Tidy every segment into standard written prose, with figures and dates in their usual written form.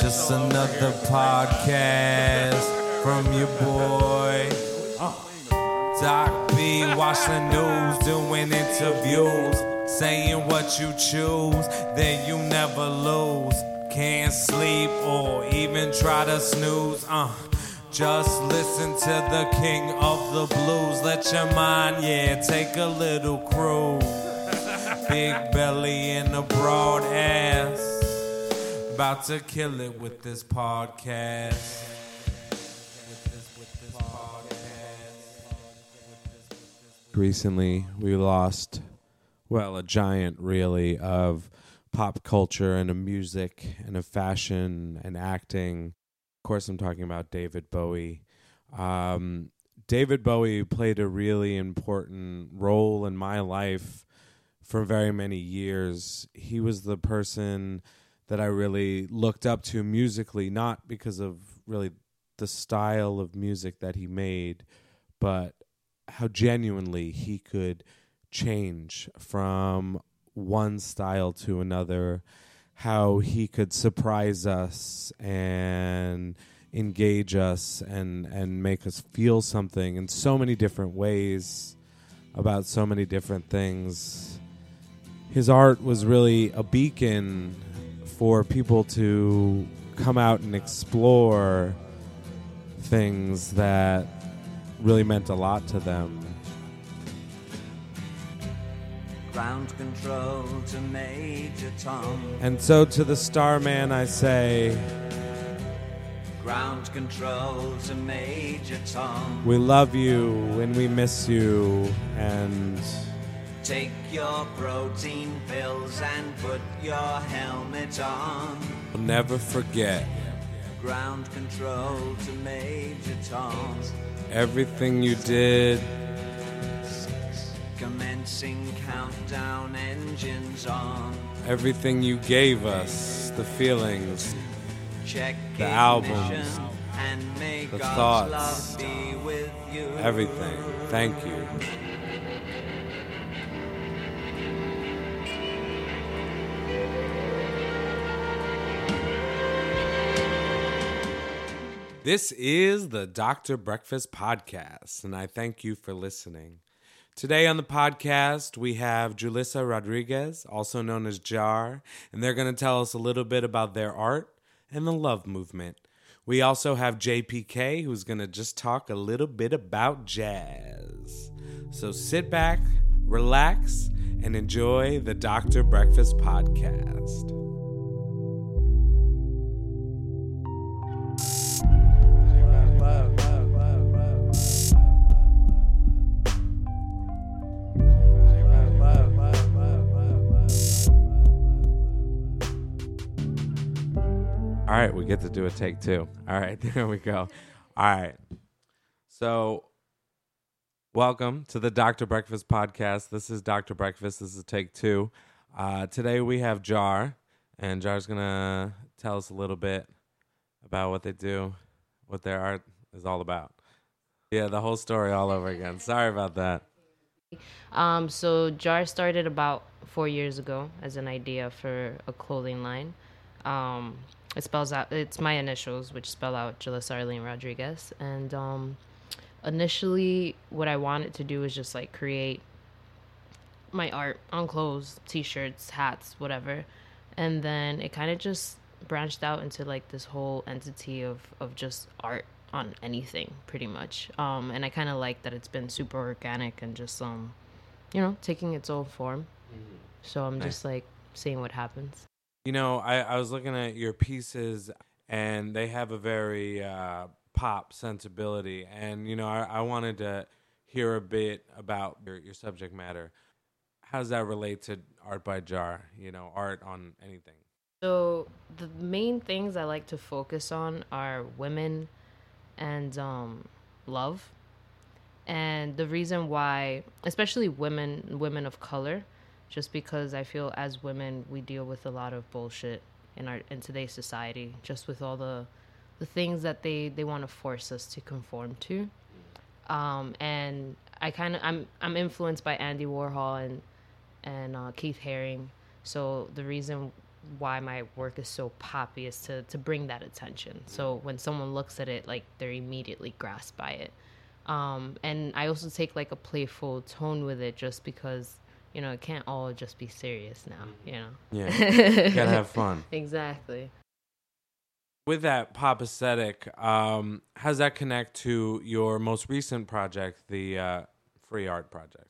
Just another podcast from your boy. Doc B, watch the news, doing interviews, saying what you choose, then you never lose. Can't sleep or even try to snooze. Just listen to the king of the blues. Let your mind, take a little cruise. Big belly and a broad ass. About to kill it with this podcast. Recently, we lost, a giant, really, of pop culture and of music and of fashion and acting. Of course, I'm talking about David Bowie. David Bowie played a really important role in my life for very many years. He was the person that I really looked up to musically, not because of really the style of music that he made, but how genuinely he could change from one style to another, how he could surprise us and engage us and make us feel something in so many different ways about so many different things. His art was really a beacon for people to come out and explore things that really meant a lot to them. Ground Control to Major Tom. And so to the Starman I say, Ground Control to Major Tom. We love you and we miss you, and take your protein pills and put your helmet on. We'll never forget Ground Control to Major Tom. Everything you did. Commencing countdown, engines on. Everything you gave us, the feelings, check the albums, and may the God's thoughts, love be with you. Everything. Thank you. This is the Dr. Breakfast Podcast, and I thank you for listening. Today on the podcast, we have Julissa Rodriguez, also known as Jar, and they're going to tell us a little bit about their art and the love movement. We also have JPK, who's going to just talk a little bit about jazz. So sit back, relax, and enjoy the Dr. Breakfast Podcast. All right, we get to do a take two. All right, there we go. All right. So welcome to the Dr. Breakfast Podcast. This is Dr. Breakfast. This is take two. Today we have Jar, and Jar's going to tell us a little bit about what they do, what their art is all about. Yeah, the whole story all over again. Sorry about that. So Jar started about 4 years ago as an idea for a clothing line. It spells out, it's my initials, which spell out Julissa Arlene Rodriguez. And initially, what I wanted to do was just like create my art on clothes, t-shirts, hats, whatever. And then it kind of just branched out into like this whole entity of just art on anything, pretty much. And I kind of like that it's been super organic and just, taking its own form. Mm-hmm. So I'm just like seeing what happens. You know, I was looking at your pieces, and they have a very pop sensibility. And, you know, I wanted to hear a bit about your subject matter. How does that relate to art by Jar, you know, art on anything? So the main things I like to focus on are women and love. And the reason why, especially women of color, just because I feel as women, we deal with a lot of bullshit in today's society, just with all the things that they want to force us to conform to. And I'm influenced by Andy Warhol and and Keith Haring. So the reason why my work is so poppy is to bring that attention. So when someone looks at it, like, they're immediately grasped by it. And I also take, like, a playful tone with it just because, you know, it can't all just be serious now, you know? Yeah, gotta have fun. Exactly. With that pop aesthetic, how does that connect to your most recent project, the Free Art Project?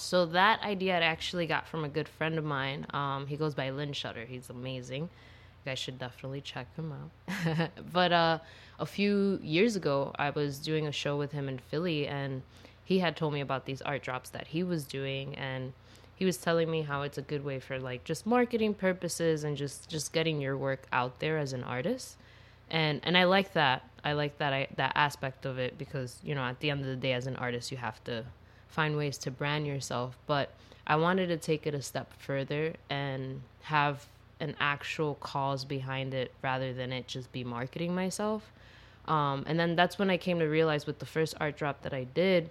So that idea I actually got from a good friend of mine. He goes by Lin Shutter. He's amazing. You guys should definitely check him out. But a few years ago, I was doing a show with him in Philly, and he had told me about these art drops that he was doing, and he was telling me how it's a good way for, like, just marketing purposes and just getting your work out there as an artist. And I like that. I like that aspect of it because, you know, at the end of the day, as an artist, you have to find ways to brand yourself. But I wanted to take it a step further and have an actual cause behind it rather than it just be marketing myself. And then that's when I came to realize with the first art drop that I did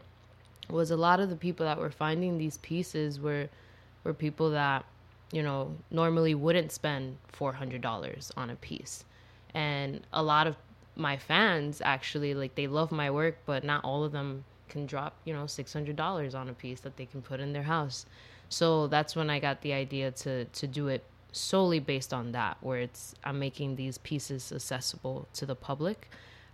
was a lot of the people that were finding these pieces were people that, you know, normally wouldn't spend $400 on a piece. And a lot of my fans actually, like, they love my work, but not all of them can drop, you know, $600 on a piece that they can put in their house. So that's when I got the idea to do it solely based on that, where I'm making these pieces accessible to the public.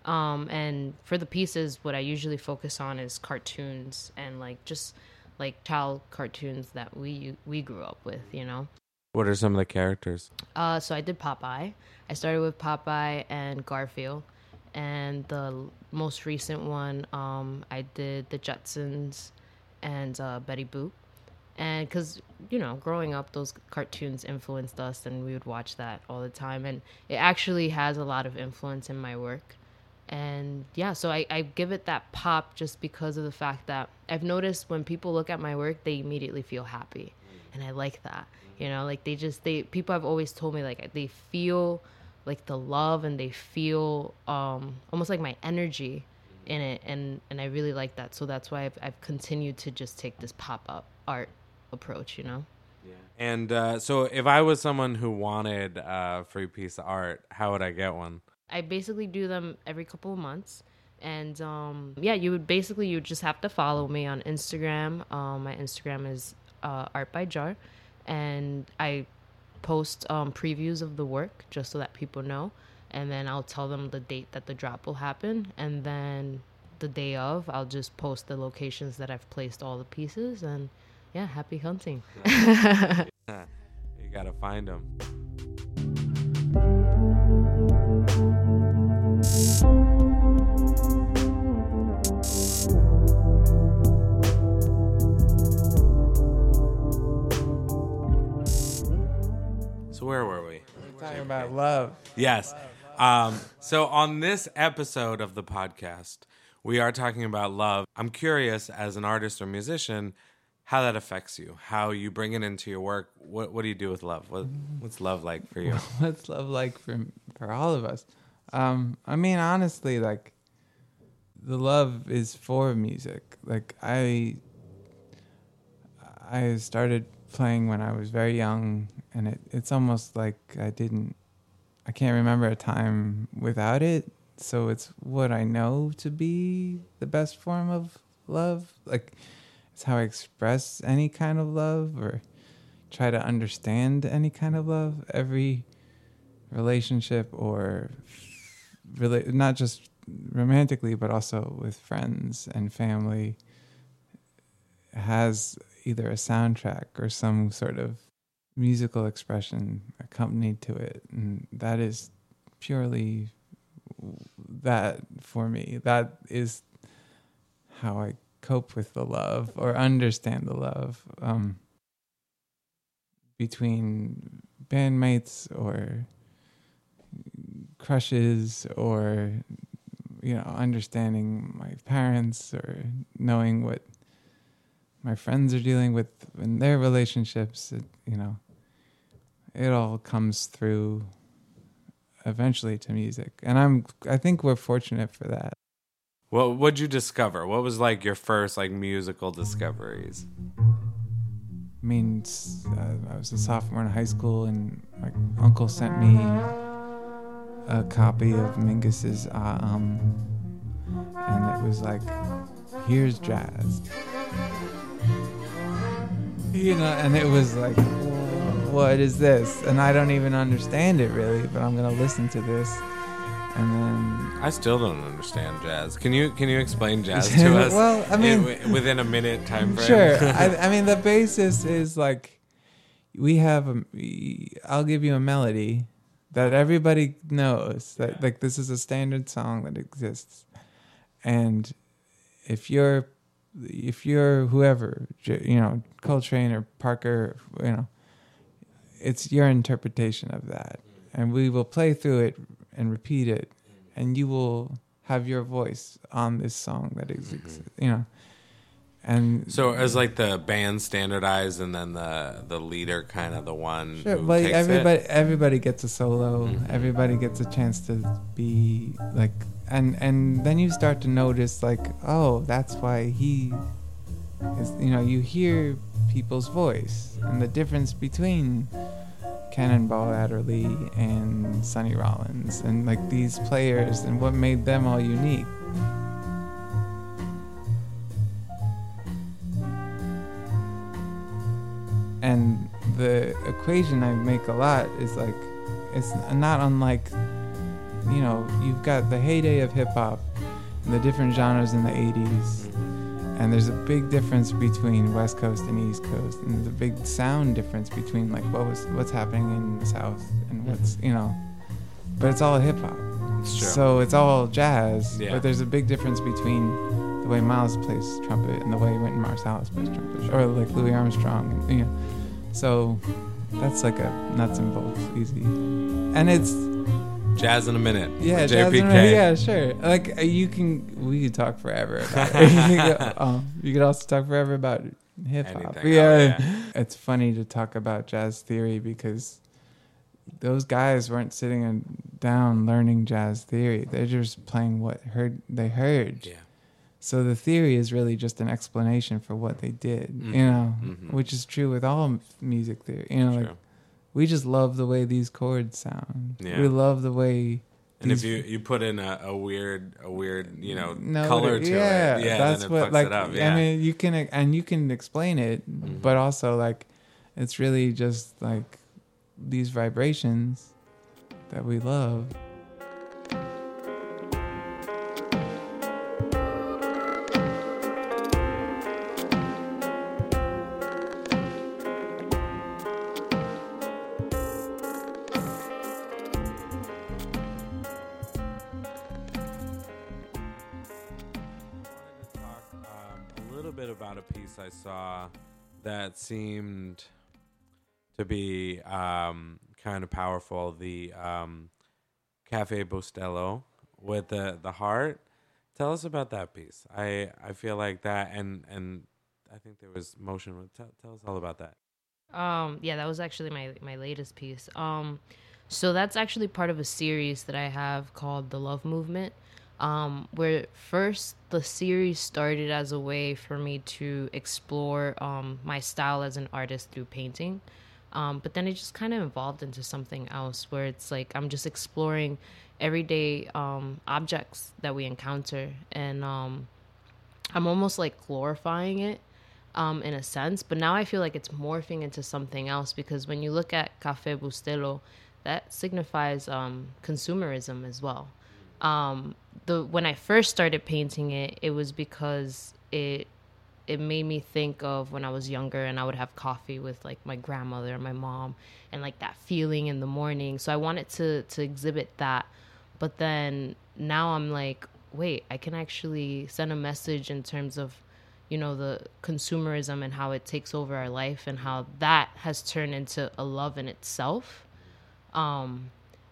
And for the pieces, what I usually focus on is cartoons and, like, just, like, child cartoons that we grew up with, you know. What are some of the characters? So I did Popeye. I started with Popeye and Garfield. And the most recent one, I did the Jetsons and Betty Boop. And because, you know, growing up, those cartoons influenced us, and we would watch that all the time. And it actually has a lot of influence in my work. And, yeah, so I give it that pop just because of the fact that I've noticed when people look at my work, they immediately feel happy. And I like that. You know, like, people have always told me, like, they feel, like, the love, and they feel almost like my energy in it. And I really like that. So that's why I've continued to just take this pop-up art approach, you know? Yeah. And so if I was someone who wanted a free piece of art, how would I get one? I basically do them every couple of months. And, you would just have to follow me on Instagram. My Instagram is Art by Jar. And I post previews of the work just so that people know. And then I'll tell them the date that the drop will happen. And then the day of, I'll just post the locations that I've placed all the pieces. And, yeah, happy hunting. Yeah. You got to find them. So where were we? We're talking about love. Yes. So on this episode of the podcast, we are talking about love. I'm curious, as an artist or musician, how that affects you, how you bring it into your work. What do you do with love? What's love like for you? What's love like for all of us? I mean, honestly, like, the love is for music. Like, I started playing when I was very young, and it's almost like I can't remember a time without it. So it's what I know to be the best form of love. Like, it's how I express any kind of love or try to understand any kind of love. Every relationship, or really not just romantically, but also with friends and family, has either a soundtrack or some sort of musical expression accompanied to it. And that is purely that for me. That is how I cope with the love or understand the love between bandmates or crushes, or, you know, understanding my parents or knowing what my friends are dealing with in their relationships. You know, it all comes through eventually to music. And I think we're fortunate for that. Well, what'd you discover? What was, like, your first, like, musical discoveries? I mean, I was a sophomore in high school, and my uncle sent me a copy of Mingus's and it was like, here's jazz. You know, and it was like, what is this? And I don't even understand it really, but I'm gonna listen to this. And then I still don't understand jazz. Can you explain jazz to us? Well, I mean, within a minute time frame. Sure. I mean, the basis is like, we have I'll give you a melody that everybody knows, that like this is a standard song that exists, and if you're whoever, you know, Coltrane or Parker, you know, it's your interpretation of that, and we will play through it and repeat it, and you will have your voice on this song that exists, you know. And so as like the band standardized, and then the leader kind of the one who like takes everybody, it. Everybody gets a solo. Mm-hmm. Everybody gets a chance to be like, and then you start to notice like, oh, that's why he is, you know, you hear people's voice and the difference between Cannonball Adderley and Sonny Rollins and like these players and what made them all unique. And the equation I make a lot is like, it's not unlike, you know, you've got the heyday of hip-hop and the different genres in the 80s, and there's a big difference between West Coast and East Coast, and there's a big sound difference between like what's happening in the South and what's, you know, but it's all hip-hop. It's true. So it's all jazz, yeah. But there's a big difference between the way Miles plays trumpet and the way Wynton Marsalis plays trumpet, or like Louis Armstrong, you know. So that's like a nuts and bolts, easy, and it's jazz in a minute. Yeah, jazz JPK. In a minute, yeah, sure. Like we could talk forever about it. You could also talk forever about hip hop. Yeah. Yeah, it's funny to talk about jazz theory because those guys weren't sitting down learning jazz theory. They're just playing what they heard. Yeah. So the theory is really just an explanation for what they did, you know, which is true with all music theory. You know, like we just love the way these chords sound. Yeah. We love the way. And if you put in a weird, you know, color to it, yeah, that's then it what fucks like. It up. Yeah. I mean, you can explain it, but also like, it's really just like these vibrations that we love. That seemed to be kind of powerful. The Cafe Bustelo with the heart. Tell us about that piece. I feel like that, and I think there was motion. Tell us all about that. Yeah, that was actually my latest piece. So that's actually part of a series that I have called The Love Movement. Where first the series started as a way for me to explore my style as an artist through painting. But then it just kind of evolved into something else where it's like I'm just exploring everyday objects that we encounter. And I'm almost like glorifying it in a sense. But now I feel like it's morphing into something else because when you look at Café Bustelo, that signifies consumerism as well. When I first started painting it, it was because it made me think of when I was younger and I would have coffee with like my grandmother and my mom and like that feeling in the morning. So I wanted to exhibit that. But then now I'm like, wait, I can actually send a message in terms of, you know, the consumerism and how it takes over our life and how that has turned into a love in itself.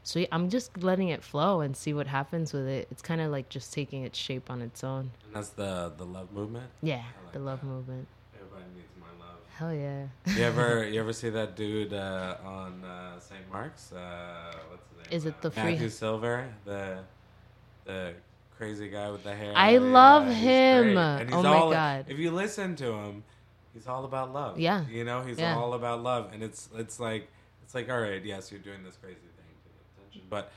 So I'm just letting it flow and see what happens with it. It's kind of like just taking its shape on its own. And that's the love movement? Yeah, like the love movement. Everybody needs more love. Hell yeah. You ever see that dude on St. Mark's? What's his name? Is it the Matthew Silver? The crazy guy with the hair. I love him. Oh my God. If you listen to him, He's all about love. Yeah. You know, he's all about love. And it's like, all right, yes, you're doing this crazy thing to get attention, but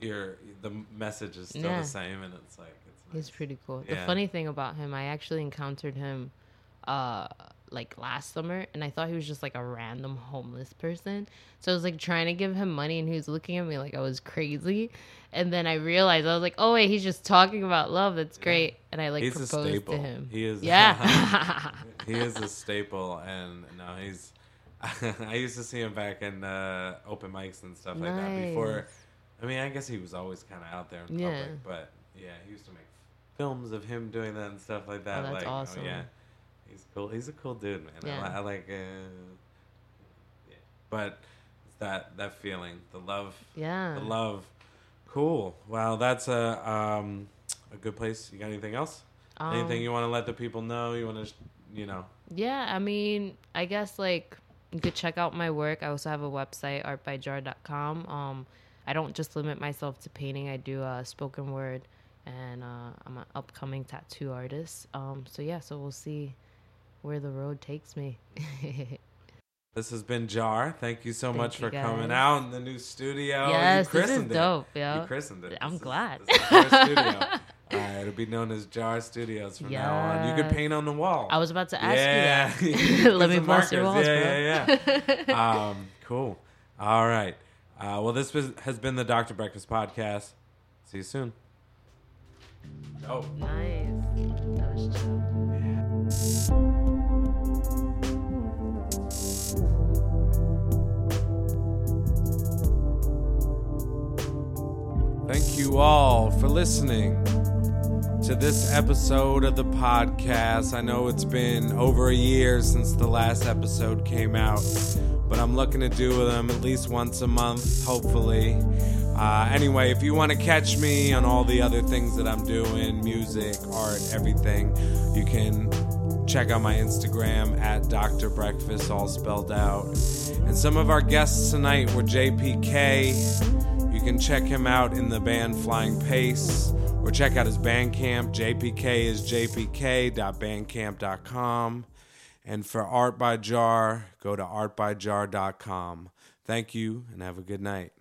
the message is still the same, and it's like, it's nice. It's pretty cool. Yeah. The funny thing about him, I actually encountered him last summer, and I thought he was just like a random homeless person. So I was like trying to give him money, and he was looking at me like I was crazy. And then I realized, I was like, oh wait, he's just talking about love. That's great. And I proposed to him. He is, he is a staple. And no, he's. I used to see him back in open mics and stuff like that before. I mean, I guess he was always kind of out there in public, but he used to make films of him doing that and stuff like that. Oh, that's awesome. He's cool. He's a cool dude, man. Yeah. I like but that feeling, the love. Yeah. The love. Cool. Wow, that's a good place. You got anything else? Anything you want to let the people know? You want to, Yeah, I mean, I guess you could check out my work. I also have a website, artbyjar.com. I don't just limit myself to painting. I do spoken word. And I'm an upcoming tattoo artist. So we'll see where the road takes me. This has been Jar. Thank you so much for coming out in the new studio. Yes, you christened this is dope, yo. You christened it. I'm glad. This is your studio. It'll be known as Jar Studios from now on. You could paint on the wall. I was about to ask you that. Let me post your walls, bro. Yeah. Cool. All right. Well, this has been the Dr. Breakfast Podcast. See you soon. Oh. Nice. That was chill. Thank you all for listening to this episode of the podcast. I know it's been over a year since the last episode came out, but I'm looking to do them at least once a month, hopefully. Anyway, if you want to catch me on all the other things that I'm doing, music, art, everything, you can check out my Instagram at Dr. Breakfast, all spelled out. And some of our guests tonight were JPK. You can check him out in the band Flying Pace, or check out his Bandcamp, jpkisjpk.bandcamp.com. And for Art by Jar, go to artbyjar.com. Thank you, and have a good night.